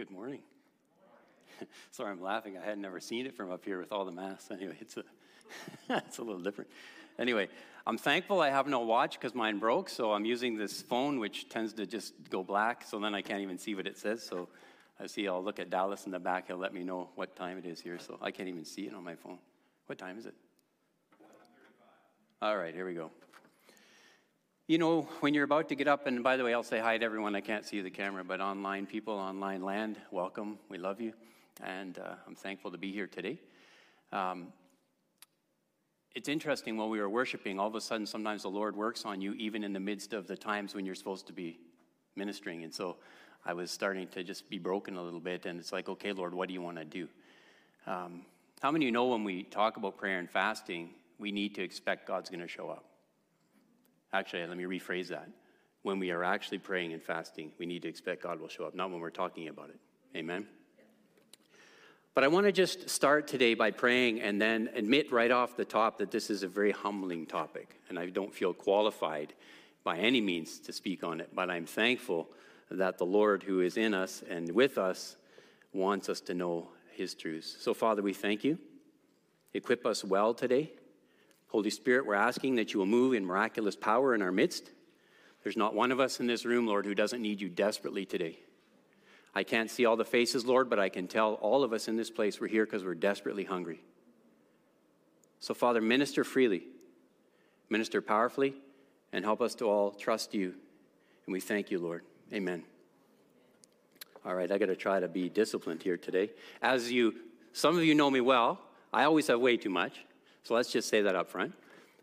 Good morning. Sorry, I'm laughing. I had never seen it from up here with all the masks. Anyway, it's a little different. Anyway, I'm thankful I have no watch because mine broke, so I'm using this phone, which tends to just go black, so then I can't even see what it says. So I see I'll look at Dallas in the back. He'll let me know what time it is here, so I can't even see it on my phone. What time is it? 1:35. All right, here we go. You know, when you're about to get up, and by the way, I'll say hi to everyone. I can't see the camera, but online people, online land, welcome. We love you, and I'm thankful to be here today. It's interesting, while we were worshiping, all of a sudden, sometimes the Lord works on you, even in the midst of the times when you're supposed to be ministering, and so I was starting to just be broken a little bit, and it's like, okay, Lord, what do you want to do? How many of you know when we talk about prayer and fasting, we need to expect God's going to show up? Actually, let me rephrase that. When we are actually praying and fasting, we need to expect God will show up, not when we're talking about it. Amen? But I want to just start today by praying and then admit right off the top that this is a very humbling topic, and I don't feel qualified by any means to speak on it, but I'm thankful that the Lord who is in us and with us wants us to know his truths. So, Father, we thank you. Equip us well today. Holy Spirit, we're asking that you will move in miraculous power in our midst. There's not one of us in this room, Lord, who doesn't need you desperately today. I can't see all the faces, Lord, but I can tell all of us in this place we're here because we're desperately hungry. So, Father, minister freely, minister powerfully, and help us to all trust you. And we thank you, Lord. Amen. All right, I got to try to be disciplined here today. As you, some of you know me well, I always have way too much. So let's just say that up front.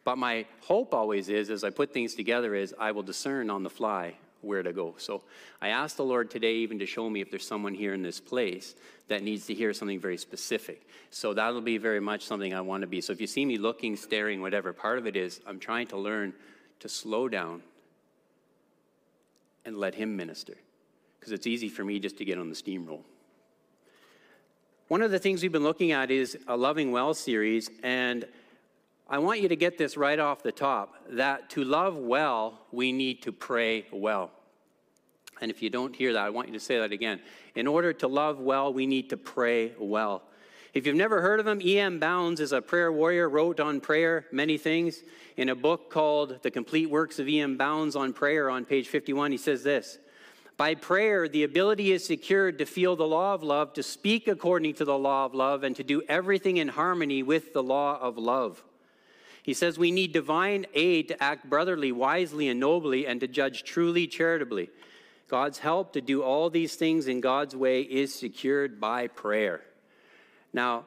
But my hope always is, as I put things together, is I will discern on the fly where to go. So I asked the Lord today even to show me if there's someone here in this place that needs to hear something very specific. So that'll be very much something I want to be. So if you see me looking, staring, whatever, part of it is I'm trying to learn to slow down and let him minister. Because it's easy for me just to get on the steamroll. One of the things we've been looking at is a Loving Well series, and I want you to get this right off the top, that to love well, we need to pray well. And if you don't hear that, I want you to say that again. In order to love well, we need to pray well. If you've never heard of him, E.M. Bounds is a prayer warrior, wrote on prayer many things. In a book called The Complete Works of E.M. Bounds on Prayer on page 51, he says this: by prayer, the ability is secured to feel the law of love, to speak according to the law of love, and to do everything in harmony with the law of love. He says we need divine aid to act brotherly, wisely, and nobly, and to judge truly, charitably. God's help to do all these things in God's way is secured by prayer. Now,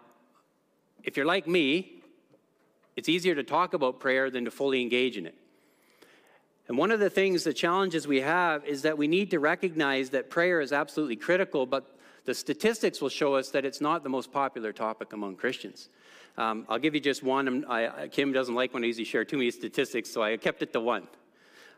if you're like me, it's easier to talk about prayer than to fully engage in it. And one of the things, the challenges we have is that we need to recognize that prayer is absolutely critical, but the statistics will show us that it's not the most popular topic among Christians. I'll give you just one. Kim doesn't like when I usually share too many statistics, so I kept it to one.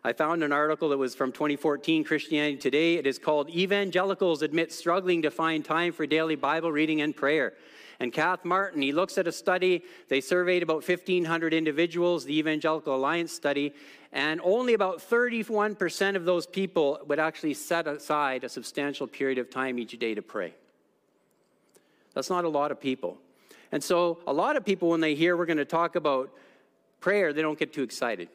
I found an article that was from 2014, Christianity Today. It is called "Evangelicals Admit Struggling to Find Time for Daily Bible Reading and Prayer." And Kath Martin, he looks at a study. They surveyed about 1,500 individuals, the Evangelical Alliance study, and only about 31% of those people would actually set aside a substantial period of time each day to pray. That's not a lot of people. And so a lot of people, when they hear we're going to talk about prayer, they don't get too excited.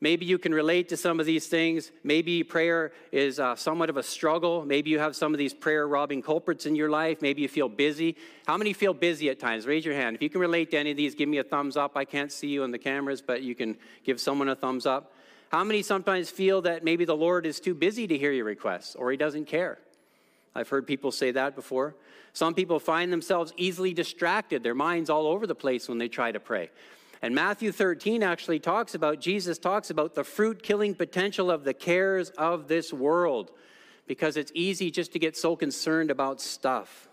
Maybe you can relate to some of these things. Maybe prayer is somewhat of a struggle. Maybe you have some of these prayer-robbing culprits in your life. Maybe you feel busy. How many feel busy at times? Raise your hand. If you can relate to any of these, give me a thumbs up. I can't see you on the cameras, but you can give someone a thumbs up. How many sometimes feel that maybe the Lord is too busy to hear your requests, or he doesn't care? I've heard people say that before. Some people find themselves easily distracted. Their mind's all over the place when they try to pray. And Matthew 13 actually talks about, Jesus talks about the fruit-killing potential of the cares of this world, because it's easy just to get so concerned about stuff.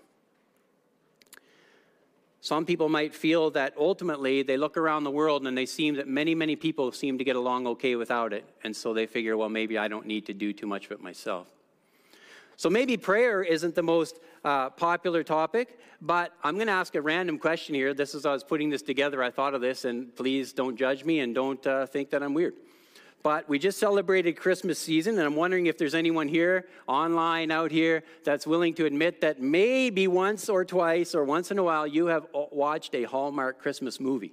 Some people might feel that ultimately they look around the world and they seem that many, many people seem to get along okay without it. And so they figure, well, maybe I don't need to do too much of it myself. So maybe prayer isn't the most popular topic, but I'm going to ask a random question here. This is, I was putting this together, I thought of this, and please don't judge me and don't think that I'm weird. But we just celebrated Christmas season, and I'm wondering if there's anyone here, online, out here, that's willing to admit that maybe once or twice or once in a while you have watched a Hallmark Christmas movie.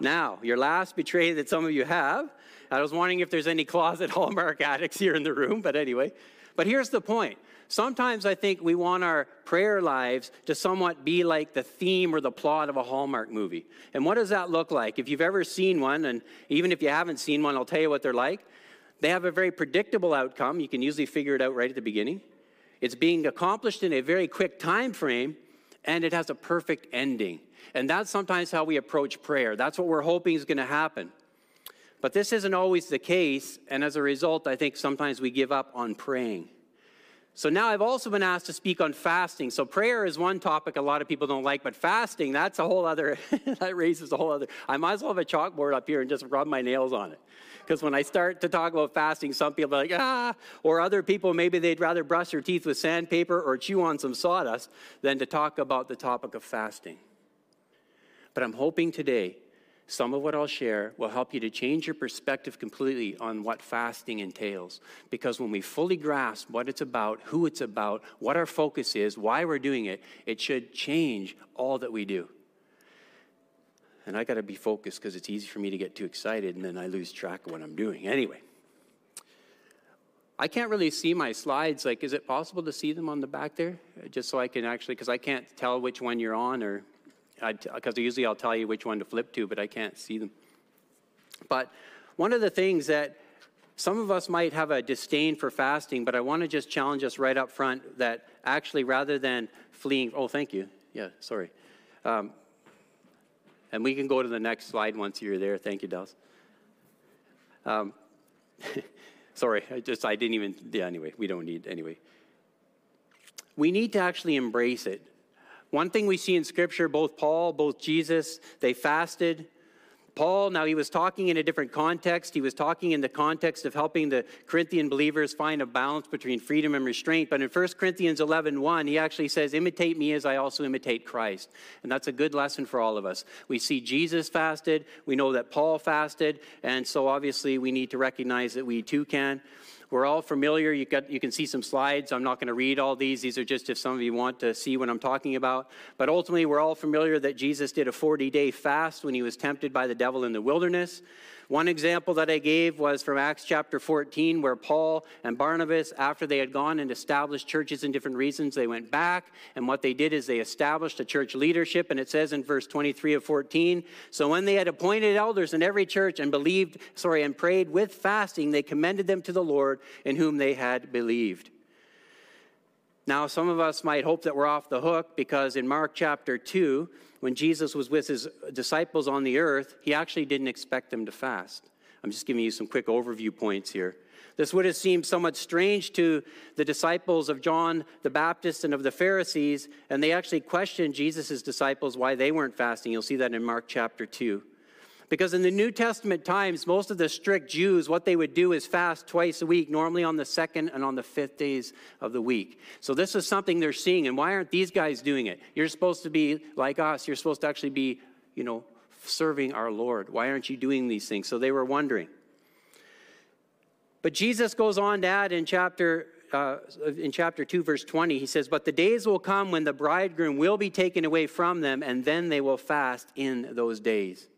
Now, your last betrayal that some of you have. I was wondering if there's any closet Hallmark addicts here in the room, but anyway. But here's the point. Sometimes I think we want our prayer lives to somewhat be like the theme or the plot of a Hallmark movie. And what does that look like? If you've ever seen one, and even if you haven't seen one, I'll tell you what they're like. They have a very predictable outcome. You can usually figure it out right at the beginning. It's being accomplished in a very quick time frame, and it has a perfect ending. And that's sometimes how we approach prayer. That's what we're hoping is going to happen. But this isn't always the case, and as a result, I think sometimes we give up on praying. So now I've also been asked to speak on fasting. So prayer is one topic a lot of people don't like, but fasting, that's a whole other, that raises a whole other. I might as well have a chalkboard up here and just rub my nails on it. Because when I start to talk about fasting, some people are like, ah, or other people, maybe they'd rather brush their teeth with sandpaper or chew on some sawdust than to talk about the topic of fasting. But I'm hoping today, some of what I'll share will help you to change your perspective completely on what fasting entails. Because when we fully grasp what it's about, who it's about, what our focus is, why we're doing it, it should change all that we do. And I got to be focused because it's easy for me to get too excited and then I lose track of what I'm doing. Anyway, I can't really see my slides. Like, is it possible to see them on the back there? Just so I can actually, because I can't tell which one you're on or... because usually I'll tell you which one to flip to, but I can't see them. But one of the things that some of us might have a disdain for fasting, but I want to just challenge us right up front that actually rather than fleeing, oh, thank you. Yeah, sorry. And we can go to the next slide once you're there. Thank you, Dallas. Sorry, I didn't even, yeah, anyway, we don't need, anyway. We need to actually embrace it. One thing we see in Scripture, both Paul, both Jesus, they fasted. Paul, now he was talking in a different context. He was talking in the context of helping the Corinthian believers find a balance between freedom and restraint. But in 1 Corinthians 11:1, he actually says, imitate me as I also imitate Christ. And that's a good lesson for all of us. We see Jesus fasted. We know that Paul fasted. And so obviously we need to recognize that we too can. We're all familiar. You can see some slides. I'm not going to read all these. These are just if some of you want to see what I'm talking about. But ultimately, we're all familiar that Jesus did a 40-day fast when he was tempted by the devil in the wilderness. One example that I gave was from Acts chapter 14, where Paul and Barnabas, after they had gone and established churches in different regions, they went back, and what they did is they established a church leadership, and it says in verse 23 of 14, so when they had appointed elders in every church and prayed with fasting, they commended them to the Lord in whom they had believed. Now, some of us might hope that we're off the hook because in Mark chapter 2, when Jesus was with his disciples on the earth, he actually didn't expect them to fast. I'm just giving you some quick overview points here. This would have seemed somewhat strange to the disciples of John the Baptist and of the Pharisees, and they actually questioned Jesus' disciples why they weren't fasting. You'll see that in Mark chapter 2. Because in the New Testament times, most of the strict Jews, what they would do is fast twice a week, normally on the second and on the fifth days of the week. So this is something they're seeing, and why aren't these guys doing it? You're supposed to be like us. You're supposed to actually be, serving our Lord. Why aren't you doing these things? So they were wondering. But Jesus goes on to add in chapter 2, verse 20, he says, but the days will come when the bridegroom will be taken away from them, and then they will fast in those days.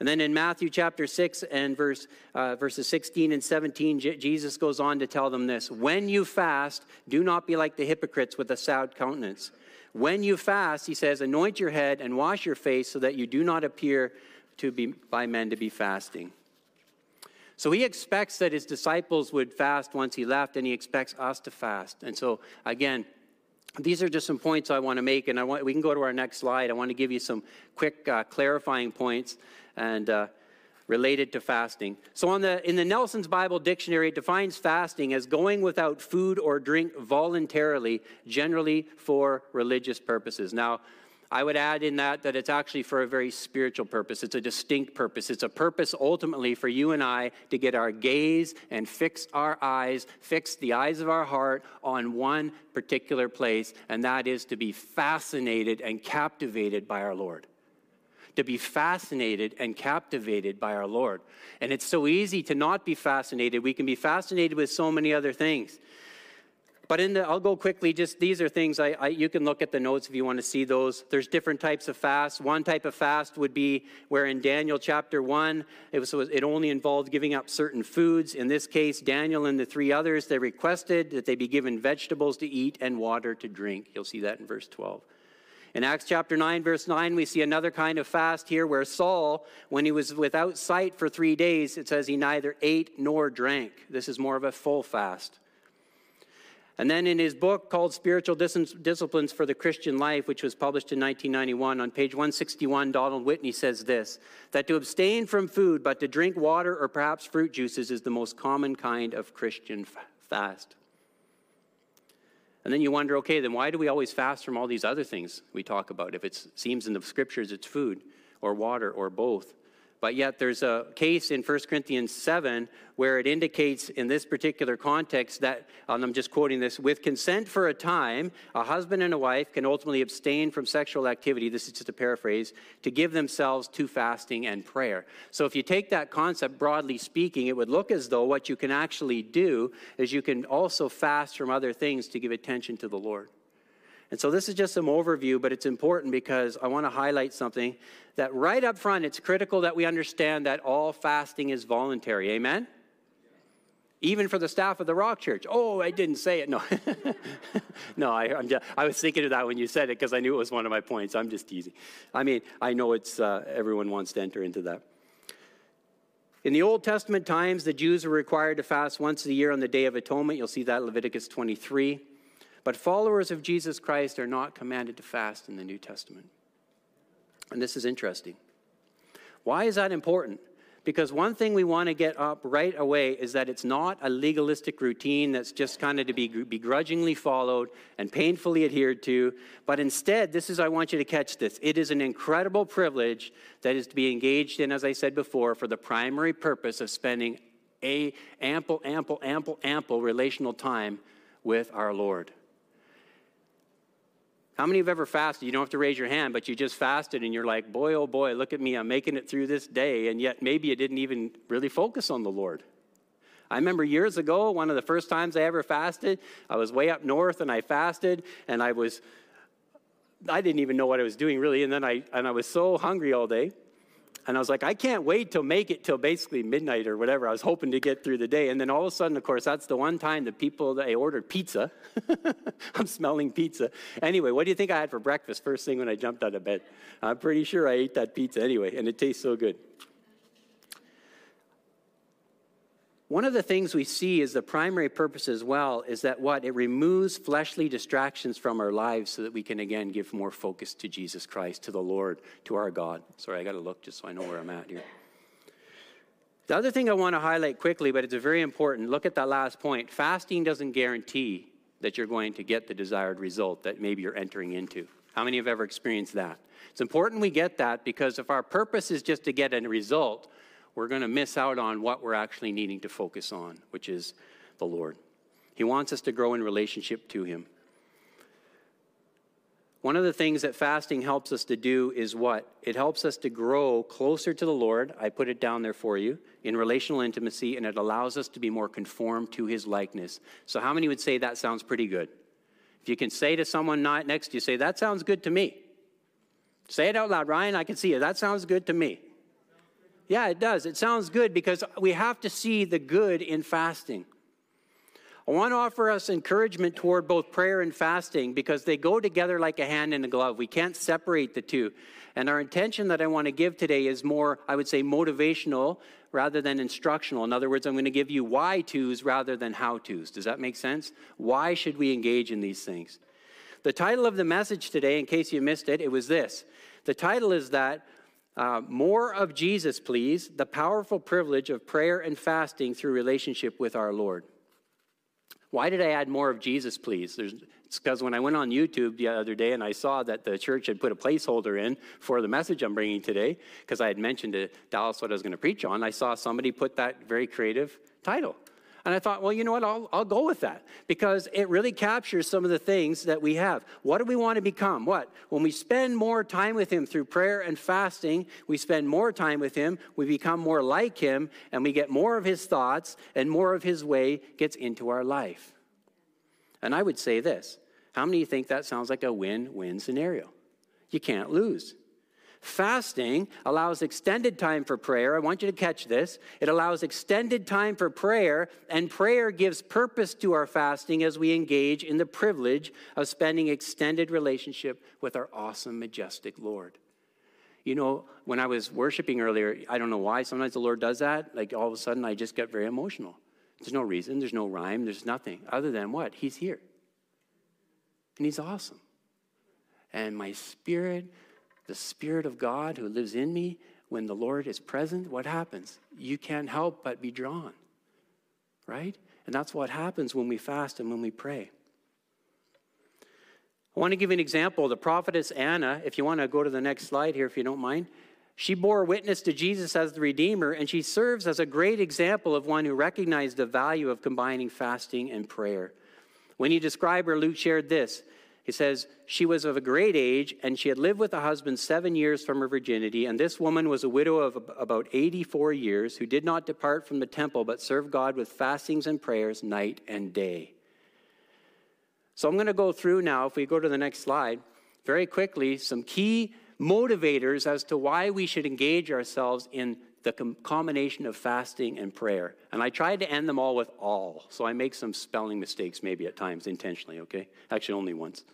And then in Matthew chapter 6 and verses 16 and 17, Jesus goes on to tell them this. When you fast, do not be like the hypocrites with a sad countenance. When you fast, he says, anoint your head and wash your face so that you do not appear by men to be fasting. So he expects that his disciples would fast once he left, and he expects us to fast. And so, again, these are just some points I want to make, and we can go to our next slide. I want to give you some quick clarifying points and related to fasting. So in the Nelson's Bible Dictionary, it defines fasting as going without food or drink voluntarily, generally for religious purposes. Now, I would add in that it's actually for a very spiritual purpose. It's a distinct purpose. It's a purpose ultimately for you and I to get our gaze and fix the eyes of our heart on one particular place, and that is to be fascinated and captivated by our Lord. to be fascinated and captivated by our Lord. And it's so easy to not be fascinated. We can be fascinated with so many other things. But I'll go quickly, just these are things, you can look at the notes if you want to see those. There's different types of fasts. One type of fast would be where in Daniel chapter 1, it only involved giving up certain foods. In this case, Daniel and the three others, they requested that they be given vegetables to eat and water to drink. You'll see that in verse 12. In Acts chapter 9, verse 9, we see another kind of fast here where Saul, when he was without sight for 3 days, it says he neither ate nor drank. This is more of a full fast. And then in his book called Spiritual Disciplines for the Christian Life, which was published in 1991, on page 161, Donald Whitney says this, that to abstain from food but to drink water or perhaps fruit juices is the most common kind of Christian fast. And then you wonder, okay, then why do we always fast from all these other things we talk about? If it seems in the scriptures it's food or water or both. But yet there's a case in 1 Corinthians 7 where it indicates in this particular context that, and I'm just quoting this, with consent for a time, a husband and a wife can ultimately abstain from sexual activity, this is just a paraphrase, to give themselves to fasting and prayer. So if you take that concept, broadly speaking, it would look as though what you can actually do is you can also fast from other things to give attention to the Lord. And so this is just some overview, but it's important because I want to highlight something that right up front, it's critical that we understand that all fasting is voluntary. Amen? Yeah. Even for the staff of the Rock Church. Oh, I didn't say it. No, no, I was thinking of that when you said it because I knew it was one of my points. I'm just teasing. I mean, I know it's everyone wants to enter into that. In the Old Testament times, the Jews were required to fast once a year on the Day of Atonement. You'll see that in Leviticus 23. But followers of Jesus Christ are not commanded to fast in the New Testament. And this is interesting. Why is that important? Because one thing we want to get up right away is that it's not a legalistic routine that's just kind of to be begrudgingly followed and painfully adhered to. But instead, I want you to catch this. It is an incredible privilege that is to be engaged in, as I said before, for the primary purpose of spending ample relational time with our Lord. How many have ever fasted? You don't have to raise your hand, but you just fasted and you're like, boy, oh boy, look at me, I'm making it through this day, and yet maybe you didn't even really focus on the Lord. I remember years ago, one of the first times I ever fasted, I was way up north and I fasted, and I didn't even know what I was doing really, and then I was so hungry all day, and I was like, I can't wait to make it till basically midnight or whatever. I was hoping to get through the day. And then all of a sudden, of course, that's the one time I ordered pizza. I'm smelling pizza. Anyway, what do you think I had for breakfast first thing when I jumped out of bed? I'm pretty sure I ate that pizza anyway, and it tastes so good. One of the things we see is the primary purpose as well is that what? It removes fleshly distractions from our lives so that we can again give more focus to Jesus Christ, to the Lord, to our God. Sorry, I got to look just so I know where I'm at here. The other thing I want to highlight quickly, but it's very important, look at that last point. Fasting doesn't guarantee that you're going to get the desired result that maybe you're entering into. How many have ever experienced that? It's important we get that because if our purpose is just to get a result, we're going to miss out on what we're actually needing to focus on, which is the Lord. He wants us to grow in relationship to Him. One of the things that fasting helps us to do is what? It helps us to grow closer to the Lord. I put it down there for you, in relational intimacy, and it allows us to be more conformed to His likeness. So how many would say that sounds pretty good? If you can say to someone next to you, say, that sounds good to me. Say it out loud, Ryan, I can see you. That sounds good to me. Yeah, it does. It sounds good because we have to see the good in fasting. I want to offer us encouragement toward both prayer and fasting because they go together like a hand in a glove. We can't separate the two. And our intention that I want to give today is more, I would say, motivational rather than instructional. In other words, I'm going to give you why-tos rather than how-tos. Does that make sense? Why should we engage in these things? The title of the message today, in case you missed it, it was this. The title is that, more of Jesus, please, the powerful privilege of prayer and fasting through relationship with our Lord. Why did I add more of Jesus, please? It's because when I went on YouTube the other day and I saw that the church had put a placeholder in for the message I'm bringing today, because I had mentioned to Dallas what I was going to preach on, I saw somebody put that very creative title. And I thought, well, you know what, I'll go with that, because it really captures some of the things that we have. What do we want to become? What? When we spend more time with him through prayer and fasting, we spend more time with him, we become more like him, and we get more of his thoughts, and more of his way gets into our life. And I would say this, how many of you think that sounds like a win-win scenario? You can't lose. Fasting allows extended time for prayer. I want you to catch this. It allows extended time for prayer, and prayer gives purpose to our fasting as we engage in the privilege of spending extended relationship with our awesome, majestic Lord. You know, when I was worshiping earlier, I don't know why, sometimes the Lord does that. Like all of a sudden, I just got very emotional. There's no reason, there's no rhyme, there's nothing other than what? He's here. And he's awesome. And my spirit, the Spirit of God who lives in me, when the Lord is present, what happens? You can't help but be drawn, right? And that's what happens when we fast and when we pray. I want to give you an example. The prophetess Anna, if you want to go to the next slide here, if you don't mind. She bore witness to Jesus as the Redeemer, and she serves as a great example of one who recognized the value of combining fasting and prayer. When you describe her, Luke shared this. He says, she was of a great age, and she had lived with a husband 7 years from her virginity, and this woman was a widow of about 84 years, who did not depart from the temple, but served God with fastings and prayers night and day. So I'm going to go through now, if we go to the next slide, very quickly, some key motivators as to why we should engage ourselves in the combination of fasting and prayer. And I tried to end them all with all, so I make some spelling mistakes maybe at times intentionally, okay? Actually, only once.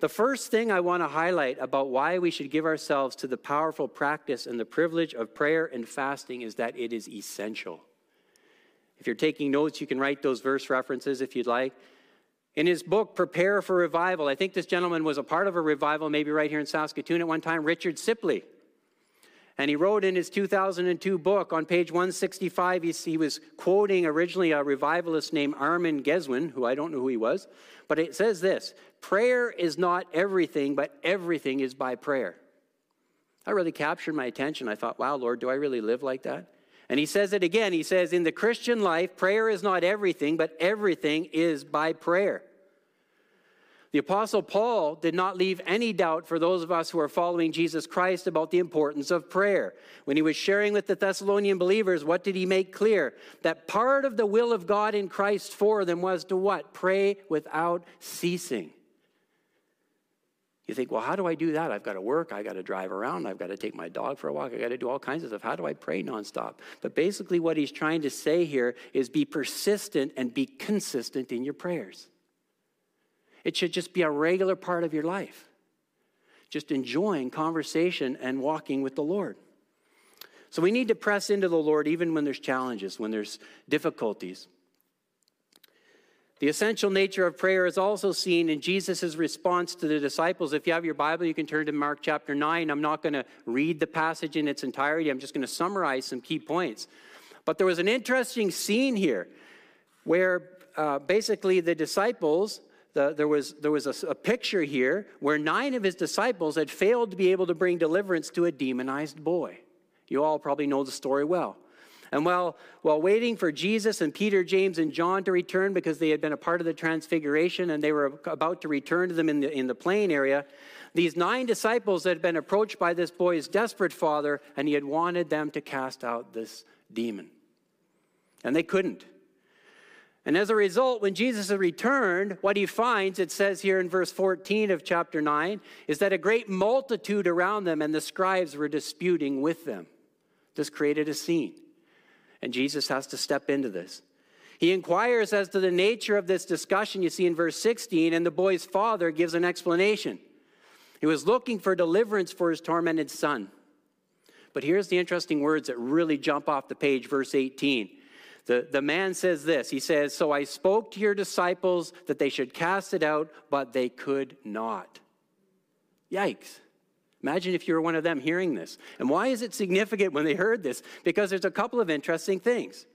The first thing I want to highlight about why we should give ourselves to the powerful practice and the privilege of prayer and fasting is that it is essential. If you're taking notes, you can write those verse references if you'd like. In his book, Prepare for Revival, I think this gentleman was a part of a revival maybe right here in Saskatoon at one time, Richard Sipley. And he wrote in his 2002 book, on page 165, he was quoting originally a revivalist named Armin Geswin, who I don't know who he was, but it says this, prayer is not everything, but everything is by prayer. That really captured my attention. I thought, wow, Lord, do I really live like that? And he says it again. He says, in the Christian life, prayer is not everything, but everything is by prayer. The Apostle Paul did not leave any doubt for those of us who are following Jesus Christ about the importance of prayer. When he was sharing with the Thessalonian believers, what did he make clear? That part of the will of God in Christ for them was to what? Pray without ceasing. You think, well, how do I do that? I've got to work, I've got to drive around, I've got to take my dog for a walk, I've got to do all kinds of stuff. How do I pray nonstop? But basically what he's trying to say here is be persistent and be consistent in your prayers. It should just be a regular part of your life. Just enjoying conversation and walking with the Lord. So we need to press into the Lord even when there's challenges, when there's difficulties. The essential nature of prayer is also seen in Jesus' response to the disciples. If you have your Bible, you can turn to Mark chapter 9. I'm not going to read the passage in its entirety. I'm just going to summarize some key points. But there was an interesting scene here where basically the disciples... There was a picture here where 9 of his disciples had failed to be able to bring deliverance to a demonized boy. You all probably know the story well. And while waiting for Jesus and Peter, James, and John to return because they had been a part of the transfiguration and they were about to return to them in the plain area, these 9 disciples had been approached by this boy's desperate father, and he had wanted them to cast out this demon. And they couldn't. And as a result, when Jesus had returned, what he finds, it says here in verse 14 of chapter 9, is that a great multitude around them and the scribes were disputing with them. This created a scene. And Jesus has to step into this. He inquires as to the nature of this discussion, you see in verse 16, and the boy's father gives an explanation. He was looking for deliverance for his tormented son. But here's the interesting words that really jump off the page, verse 18. The man says this, he says, so I spoke to your disciples that they should cast it out, but they could not. Yikes. Imagine if you were one of them hearing this. And why is it significant when they heard this? Because there's a couple of interesting things.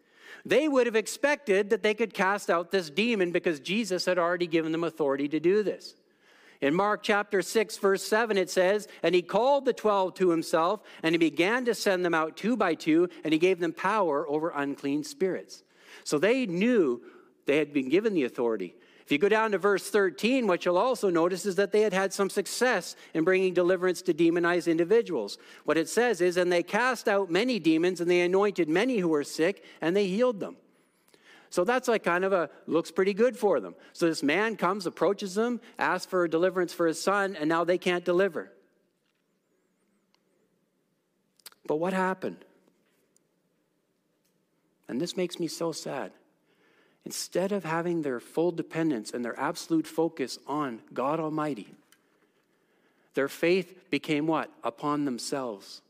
They would have expected that they could cast out this demon because Jesus had already given them authority to do this. In Mark chapter 6, verse 7, it says, "And he called the 12 to himself, and he began to send them out two by two, and he gave them power over unclean spirits." So they knew they had been given the authority. If you go down to verse 13, what you'll also notice is that they had had some success in bringing deliverance to demonized individuals. What it says is, "And they cast out many demons, and they anointed many who were sick, and they healed them." So that's like kind of a, looks pretty good for them. So this man comes, approaches them, asks for deliverance for his son, and now they can't deliver. But what happened? And this makes me so sad. Instead of having their full dependence and their absolute focus on God Almighty, their faith became what? Upon themselves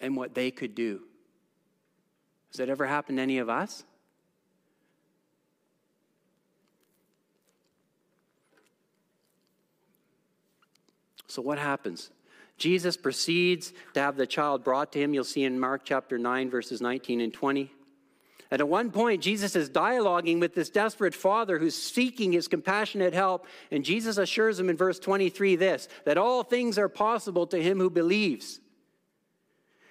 and what they could do. Has that ever happened to any of us? So what happens? Jesus proceeds to have the child brought to him. You'll see in Mark chapter 9, verses 19 and 20. And at one point, Jesus is dialoguing with this desperate father who's seeking his compassionate help. And Jesus assures him in verse 23 this, that all things are possible to him who believes.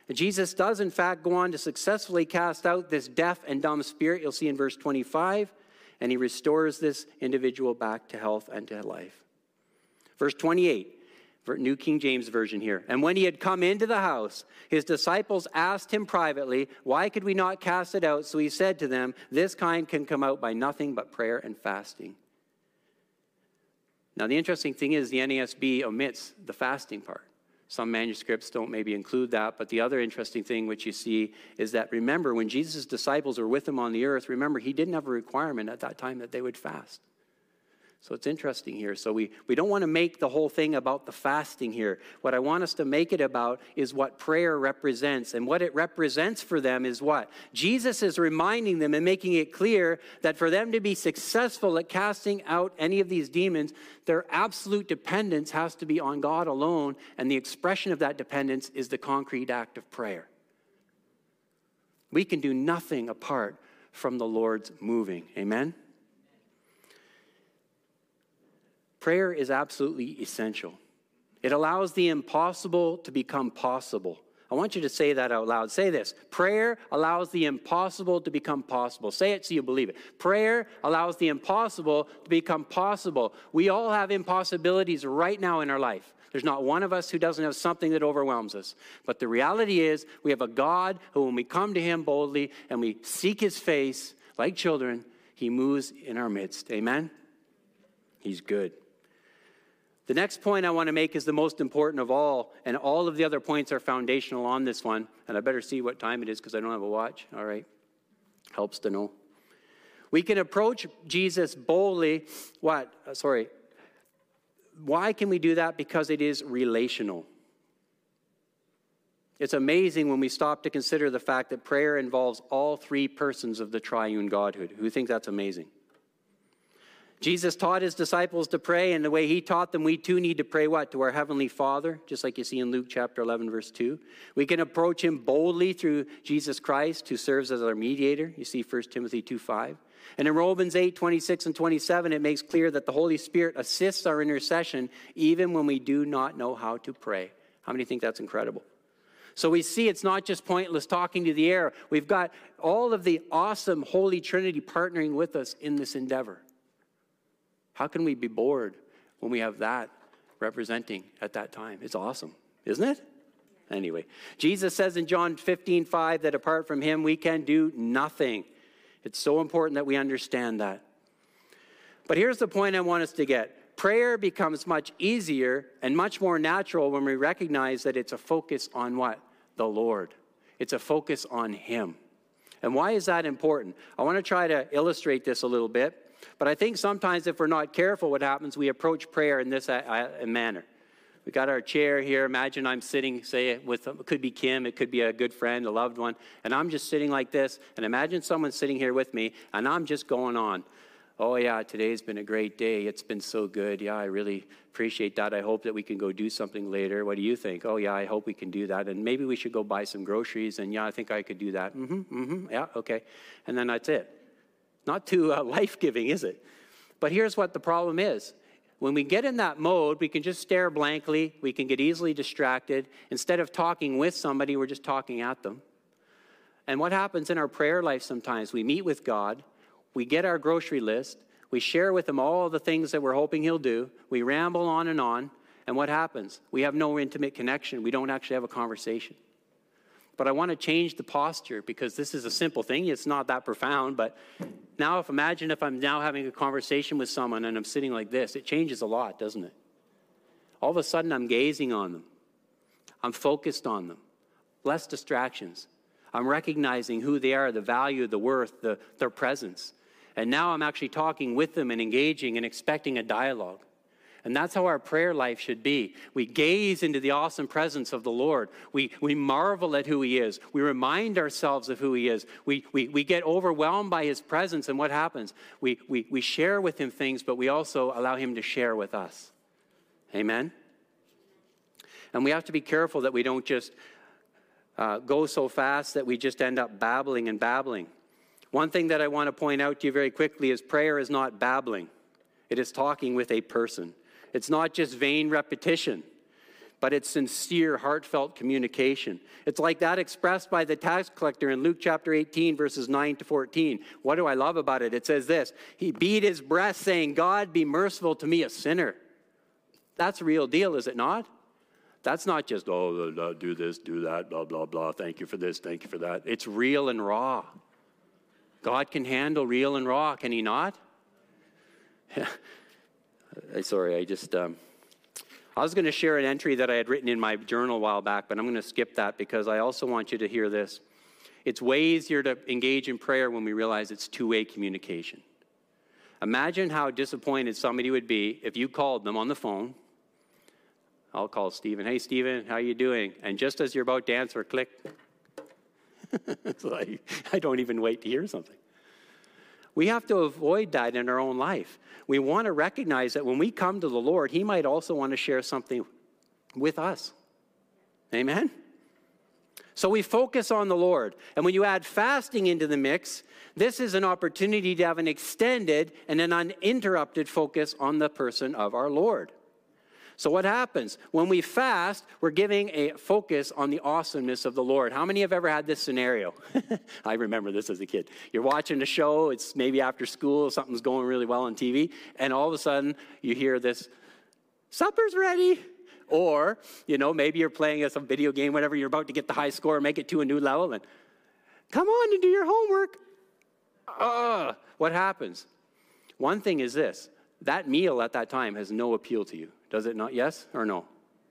And Jesus does, in fact, go on to successfully cast out this deaf and dumb spirit. You'll see in verse 25. And he restores this individual back to health and to life. Verse 28. New King James Version here. "And when he had come into the house, his disciples asked him privately, 'Why could we not cast it out?' So he said to them, 'This kind can come out by nothing but prayer and fasting.'" Now the interesting thing is the NASB omits the fasting part. Some manuscripts don't maybe include that, but the other interesting thing which you see is that, remember, when Jesus' disciples were with him on the earth, remember, he didn't have a requirement at that time that they would fast. So it's interesting here. So we don't want to make the whole thing about the fasting here. What I want us to make it about is what prayer represents. And what it represents for them is what? Jesus is reminding them and making it clear that for them to be successful at casting out any of these demons, their absolute dependence has to be on God alone. And the expression of that dependence is the concrete act of prayer. We can do nothing apart from the Lord's moving. Amen? Prayer is absolutely essential. It allows the impossible to become possible. I want you to say that out loud. Say this. Prayer allows the impossible to become possible. Say it so you believe it. Prayer allows the impossible to become possible. We all have impossibilities right now in our life. There's not one of us who doesn't have something that overwhelms us. But the reality is we have a God who, when we come to him boldly and we seek his face like children, he moves in our midst. Amen? He's good. The next point I want to make is the most important of all, and all of the other points are foundational on this one. And I better see what time it is because I don't have a watch. All right. Helps to know. We can approach Jesus boldly. What? Sorry. Why can we do that? Because it is relational. It's amazing when we stop to consider the fact that prayer involves all three persons of the triune Godhood. Who thinks that's amazing? Jesus taught his disciples to pray, and the way he taught them, we too need to pray what? To our Heavenly Father, just like you see in Luke chapter 11, verse 2. We can approach him boldly through Jesus Christ, who serves as our mediator. You see 1 Timothy 2:5. And in Romans 8, 26 and 27, it makes clear that the Holy Spirit assists our intercession even when we do not know how to pray. How many think that's incredible? So we see it's not just pointless talking to the air. We've got all of the awesome Holy Trinity partnering with us in this endeavor. How can we be bored when we have that representing at that time? It's awesome, isn't it? Anyway, Jesus says in John 15:5 that apart from him, we can do nothing. It's so important that we understand that. But here's the point I want us to get. Prayer becomes much easier and much more natural when we recognize that it's a focus on what? The Lord. It's a focus on him. And why is that important? I want to try to illustrate this a little bit. But I think sometimes if we're not careful, what happens, we approach prayer in this manner. We got our chair here. Imagine I'm sitting, say, with, it could be Kim, it could be a good friend, a loved one, and I'm just sitting like this, and imagine someone sitting here with me, and I'm just going on. "Oh, yeah, today's been a great day. It's been so good. Yeah, I really appreciate that. I hope that we can go do something later. What do you think? Oh, yeah, I hope we can do that. And maybe we should go buy some groceries, and yeah, I think I could do that. Yeah, okay." And then that's it. Not too life-giving, is it? But here's what the problem is. When we get in that mode, we can just stare blankly. We can get easily distracted. Instead of talking with somebody, we're just talking at them. And what happens in our prayer life sometimes, we meet with God, we get our grocery list, we share with him all the things that we're hoping he'll do, we ramble on, and what happens? We have no intimate connection. We don't actually have a conversation. But I want to change the posture because this is a simple thing. It's not that profound, but now imagine if I'm now having a conversation with someone and I'm sitting like this. It changes a lot, doesn't it? All of a sudden, I'm gazing on them. I'm focused on them. Less distractions. I'm recognizing who they are, the value, the worth, their presence. And now I'm actually talking with them and engaging and expecting a dialogue. And that's how our prayer life should be. We gaze into the awesome presence of the Lord. We marvel at who he is. We remind ourselves of who he is. We get overwhelmed by his presence. And what happens? We share with him things, but we also allow him to share with us. Amen? And we have to be careful that we don't just go so fast that we just end up babbling and babbling. One thing that I want to point out to you very quickly is prayer is not babbling. It is talking with a person. It's not just vain repetition, but it's sincere, heartfelt communication. It's like that expressed by the tax collector in Luke chapter 18, verses 9 to 14. What do I love about it? It says this, he beat his breast saying, God, be merciful to me, a sinner. That's a real deal, is it not? That's not just, oh, do this, do that, blah, blah, blah. Thank you for this, thank you for that. It's real and raw. God can handle real and raw, can he not? Sorry, I was going to share an entry that I had written in my journal a while back, but I'm going to skip that because I also want you to hear this. It's way easier to engage in prayer when we realize it's two-way communication. Imagine how disappointed somebody would be if you called them on the phone. I'll call Stephen. Hey, Stephen, how you doing? And just as you're about to answer, click. It's like, I don't even wait to hear something. We have to avoid that in our own life. We want to recognize that when we come to the Lord, he might also want to share something with us. Amen? So we focus on the Lord. And when you add fasting into the mix, this is an opportunity to have an extended and an uninterrupted focus on the person of our Lord. So what happens? When we fast, we're giving a focus on the awesomeness of the Lord. How many have ever had this scenario? I remember this as a kid. You're watching a show, it's maybe after school, something's going really well on TV, and all of a sudden you hear this, supper's ready. Or, you know, maybe you're playing some video game, whatever, you're about to get the high score, make it to a new level, and come on and do your homework. What happens? One thing is this, that meal at that time has no appeal to you. Does it not? Yes or no?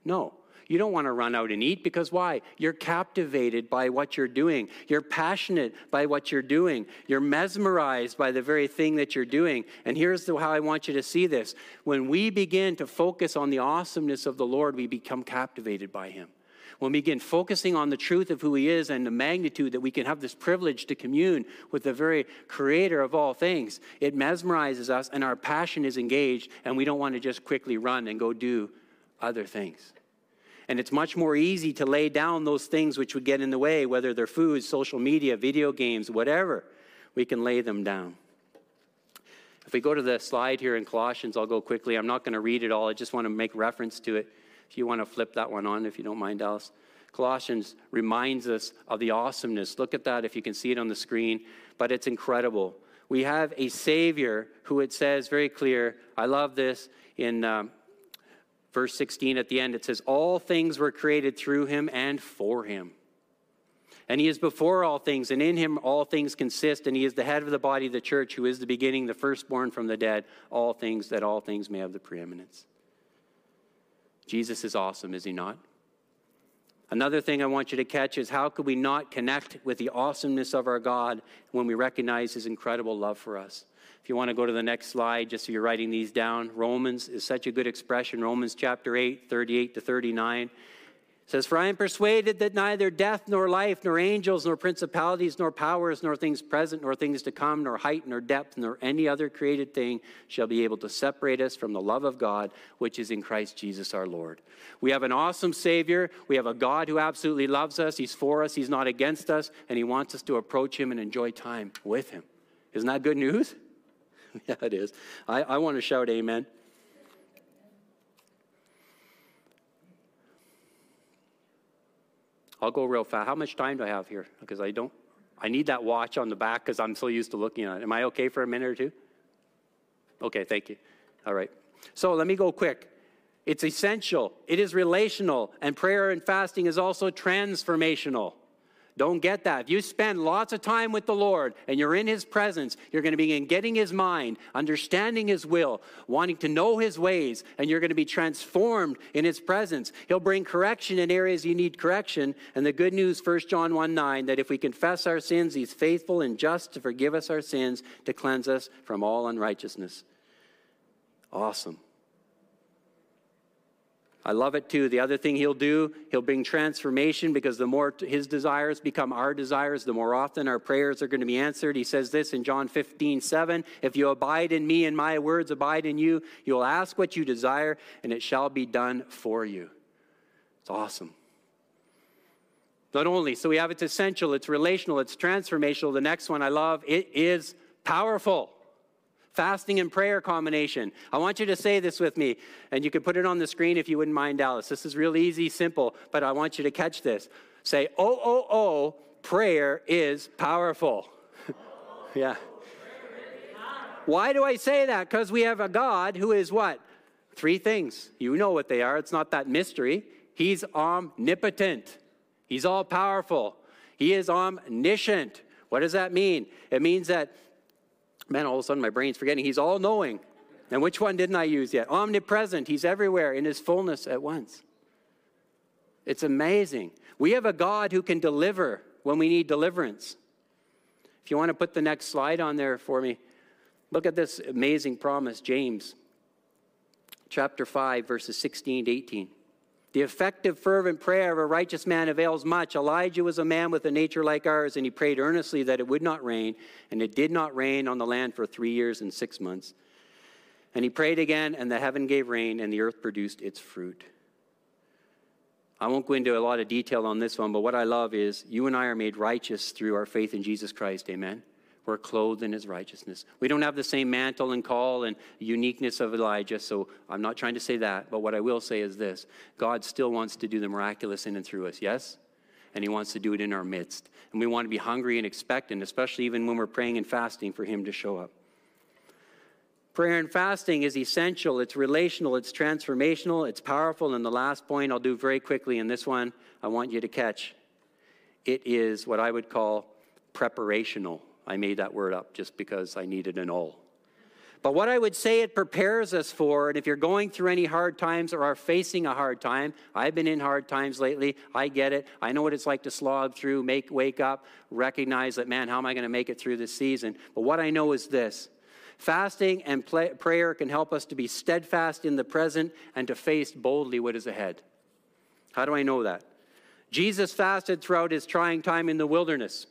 No. You don't want to run out and eat because why? You're captivated by what you're doing. You're passionate by what you're doing. You're mesmerized by the very thing that you're doing. And here's how I want you to see this. When we begin to focus on the awesomeness of the Lord, we become captivated by him. When we begin focusing on the truth of who he is and the magnitude that we can have this privilege to commune with the very creator of all things, it mesmerizes us and our passion is engaged and we don't want to just quickly run and go do other things. And it's much more easy to lay down those things which would get in the way, whether they're food, social media, video games, whatever, we can lay them down. If we go to the slide here in Colossians, I'll go quickly. I'm not going to read it all. I just want to make reference to it. If you want to flip that one on, if you don't mind, Alice. Colossians reminds us of the awesomeness. Look at that if you can see it on the screen. But it's incredible. We have a Savior who it says very clear. I love this. In verse 16 at the end, it says, all things were created through him and for him. And he is before all things, and in him all things consist. And he is the head of the body of the church, who is the beginning, the firstborn from the dead, all things, that all things may have the preeminence. Jesus is awesome, is he not? Another thing I want you to catch is how could we not connect with the awesomeness of our God when we recognize his incredible love for us? If you want to go to the next slide, just so you're writing these down, Romans is such a good expression. Romans chapter 8, 38 to 39 says, for I am persuaded that neither death nor life, nor angels, nor principalities, nor powers, nor things present, nor things to come, nor height, nor depth, nor any other created thing shall be able to separate us from the love of God, which is in Christ Jesus our Lord. We have an awesome Savior. We have a God who absolutely loves us. He's for us. He's not against us. And he wants us to approach him and enjoy time with him. Isn't that good news? Yeah, it is. I want to shout amen. I'll go real fast. How much time do I have here? Because I need that watch on the back because I'm so used to looking at it. Am I okay for a minute or two? Okay, thank you. All right. So let me go quick. It's essential. It is relational. And prayer and fasting is also transformational. Don't get that. If you spend lots of time with the Lord and you're in His presence, you're going to begin getting His mind, understanding His will, wanting to know His ways, and you're going to be transformed in His presence. He'll bring correction in areas you need correction. And the good news, 1 John 1:9, that if we confess our sins, He's faithful and just to forgive us our sins, to cleanse us from all unrighteousness. Awesome. I love it too. The other thing He'll do, He'll bring transformation, because the more His desires become our desires, the more often our prayers are going to be answered. He says this in John 15:7, if you abide in me and my words abide in you, you'll ask what you desire and it shall be done for you. It's awesome. Not only, so we have it's essential, it's relational, it's transformational. The next one I love, it is powerful. Fasting and prayer combination. I want you to say this with me, and you can put it on the screen if you wouldn't mind, Alice. This is real easy, simple, but I want you to catch this. Say, oh, prayer is powerful. Yeah. Why do I say that? Because we have a God who is what? Three things. You know what they are. It's not that mystery. He's omnipotent. He's all-powerful. He is omniscient. What does that mean? It means that, man, all of a sudden my brain's forgetting. He's all-knowing. And which one didn't I use yet? Omnipresent. He's everywhere in His fullness at once. It's amazing. We have a God who can deliver when we need deliverance. If you want to put the next slide on there for me, look at this amazing promise, James chapter 5, verses 16 to 18. The effective, fervent prayer of a righteous man avails much. Elijah was a man with a nature like ours, and he prayed earnestly that it would not rain, and it did not rain on the land for 3 years and 6 months. And he prayed again, and the heaven gave rain, and the earth produced its fruit. I won't go into a lot of detail on this one, but what I love is you and I are made righteous through our faith in Jesus Christ, amen? We're clothed in His righteousness. We don't have the same mantle and call and uniqueness of Elijah, so I'm not trying to say that, but what I will say is this. God still wants to do the miraculous in and through us, yes? And He wants to do it in our midst. And we want to be hungry and expectant, especially even when we're praying and fasting, for Him to show up. Prayer and fasting is essential. It's relational. It's transformational. It's powerful. And the last point I'll do very quickly, and this one I want you to catch. It is what I would call preparational. I made that word up just because I needed an all. But what I would say it prepares us for, and if you're going through any hard times or are facing a hard time, I've been in hard times lately, I get it. I know what it's like to slog through, wake up, recognize that, man, how am I going to make it through this season? But what I know is this. Fasting and prayer can help us to be steadfast in the present and to face boldly what is ahead. How do I know that? Jesus fasted throughout His trying time in the wilderness.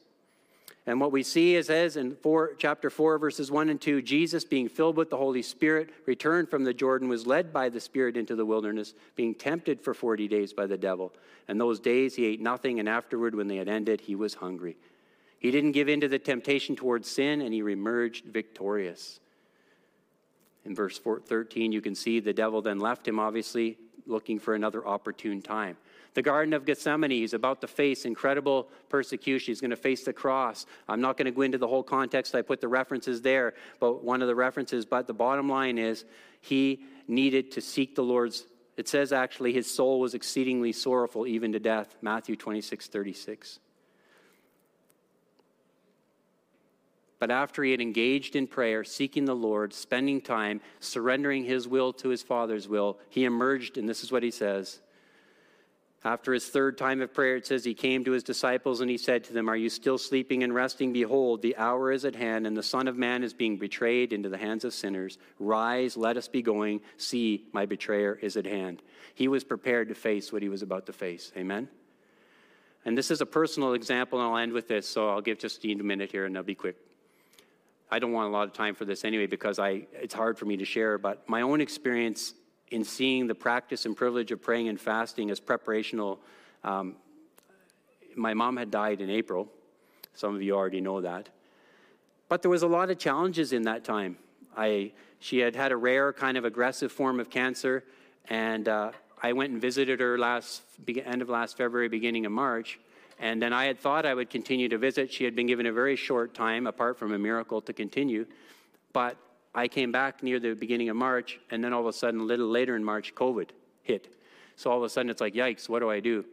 And what we see is, as in chapter 4, verses 1 and 2, Jesus, being filled with the Holy Spirit, returned from the Jordan, was led by the Spirit into the wilderness, being tempted for 40 days by the devil. And those days He ate nothing, and afterward, when they had ended, He was hungry. He didn't give in to the temptation towards sin, and He emerged victorious. In verse 13, you can see the devil then left Him, obviously, looking for another opportune time. The Garden of Gethsemane, He's about to face incredible persecution. He's going to face the cross. I'm not going to go into the whole context. I put the references there, but the bottom line is He needed to seek the Lord's. It says actually His soul was exceedingly sorrowful even to death, Matthew 26:36. But after He had engaged in prayer, seeking the Lord, spending time, surrendering His will to His Father's will, He emerged, and this is what He says. After His third time of prayer, it says, He came to His disciples and He said to them, are you still sleeping and resting? Behold, the hour is at hand, and the Son of Man is being betrayed into the hands of sinners. Rise, let us be going. See, my betrayer is at hand. He was prepared to face what He was about to face. Amen? And this is a personal example, and I'll end with this, so I'll give just a minute here, and I'll be quick. I don't want a lot of time for this anyway, because it's hard for me to share, but my own experience in seeing the practice and privilege of praying and fasting as preparational. My mom had died in April. Some of you already know that. But there was a lot of challenges in that time. She had had a rare kind of aggressive form of cancer, and I went and visited her end of last February, beginning of March, and then I had thought I would continue to visit. She had been given a very short time, apart from a miracle, to continue, but I came back near the beginning of March, and then all of a sudden, a little later in March, COVID hit. So all of a sudden, it's like, yikes, what do I do?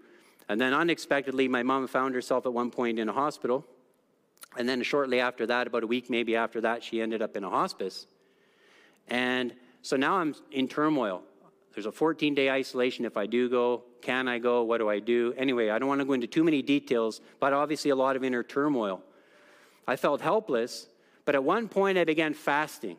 And then unexpectedly, my mom found herself at one point in a hospital, and then shortly after that, about a week maybe after that, she ended up in a hospice. And so now I'm in turmoil. There's a 14-day isolation if I do go. Can I go? What do I do? Anyway, I don't want to go into too many details, but obviously a lot of inner turmoil. I felt helpless, but at one point I began fasting.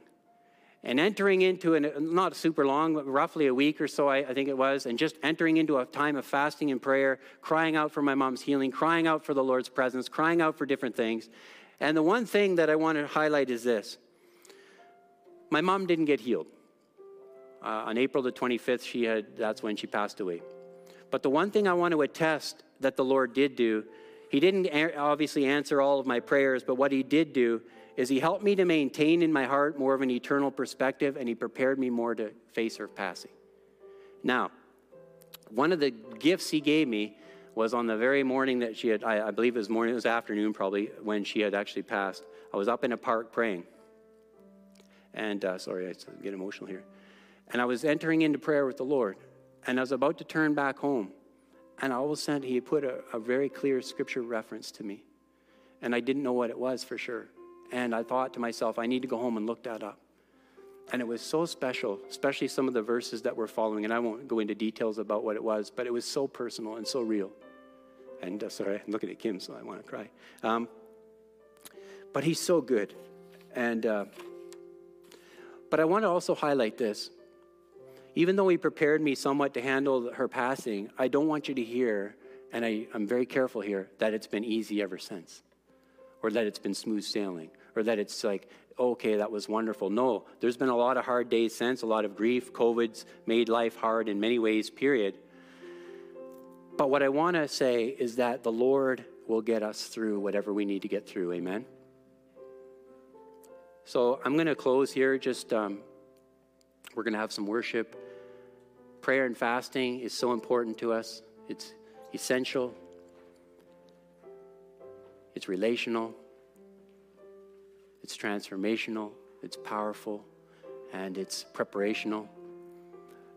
And entering into, not super long, but roughly a week or so, I think it was, and just entering into a time of fasting and prayer, crying out for my mom's healing, crying out for the Lord's presence, crying out for different things. And the one thing that I want to highlight is this. My mom didn't get healed. On April the 25th, that's when she passed away. But the one thing I want to attest that the Lord did do, he didn't obviously answer all of my prayers, but what he did do is he helped me to maintain in my heart more of an eternal perspective, and he prepared me more to face her passing. Now, one of the gifts he gave me was on the very morning that she had, I believe it was morning, it was afternoon probably, when she had actually passed. I was up in a park praying. And, sorry, I get emotional here. And I was entering into prayer with the Lord, and I was about to turn back home. And all of a sudden, he put a very clear scripture reference to me. And I didn't know what it was for sure. And I thought to myself, I need to go home and look that up. And it was so special, especially some of the verses that were following. And I won't go into details about what it was, but it was so personal and so real. And sorry, I'm looking at Kim, so I want to cry. But he's so good. And but I want to also highlight this. Even though he prepared me somewhat to handle her passing, I don't want you to hear, and I'm very careful here, that it's been easy ever since. Or that it's been smooth sailing, or that it's like, okay, that was wonderful. No, there's been a lot of hard days since, a lot of grief. COVID's made life hard in many ways, period. But what I want to say is that the Lord will get us through whatever we need to get through, amen? So I'm going to close here. Just we're going to have some worship. Prayer and fasting is so important to us. It's essential. It's relational, it's transformational, it's powerful, and it's preparational.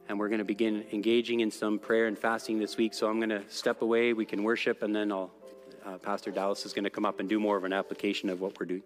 And we're going to begin engaging in some prayer and fasting this week, so I'm going to step away. We can worship, and then Pastor Dallas is going to come up and do more of an application of what we're doing.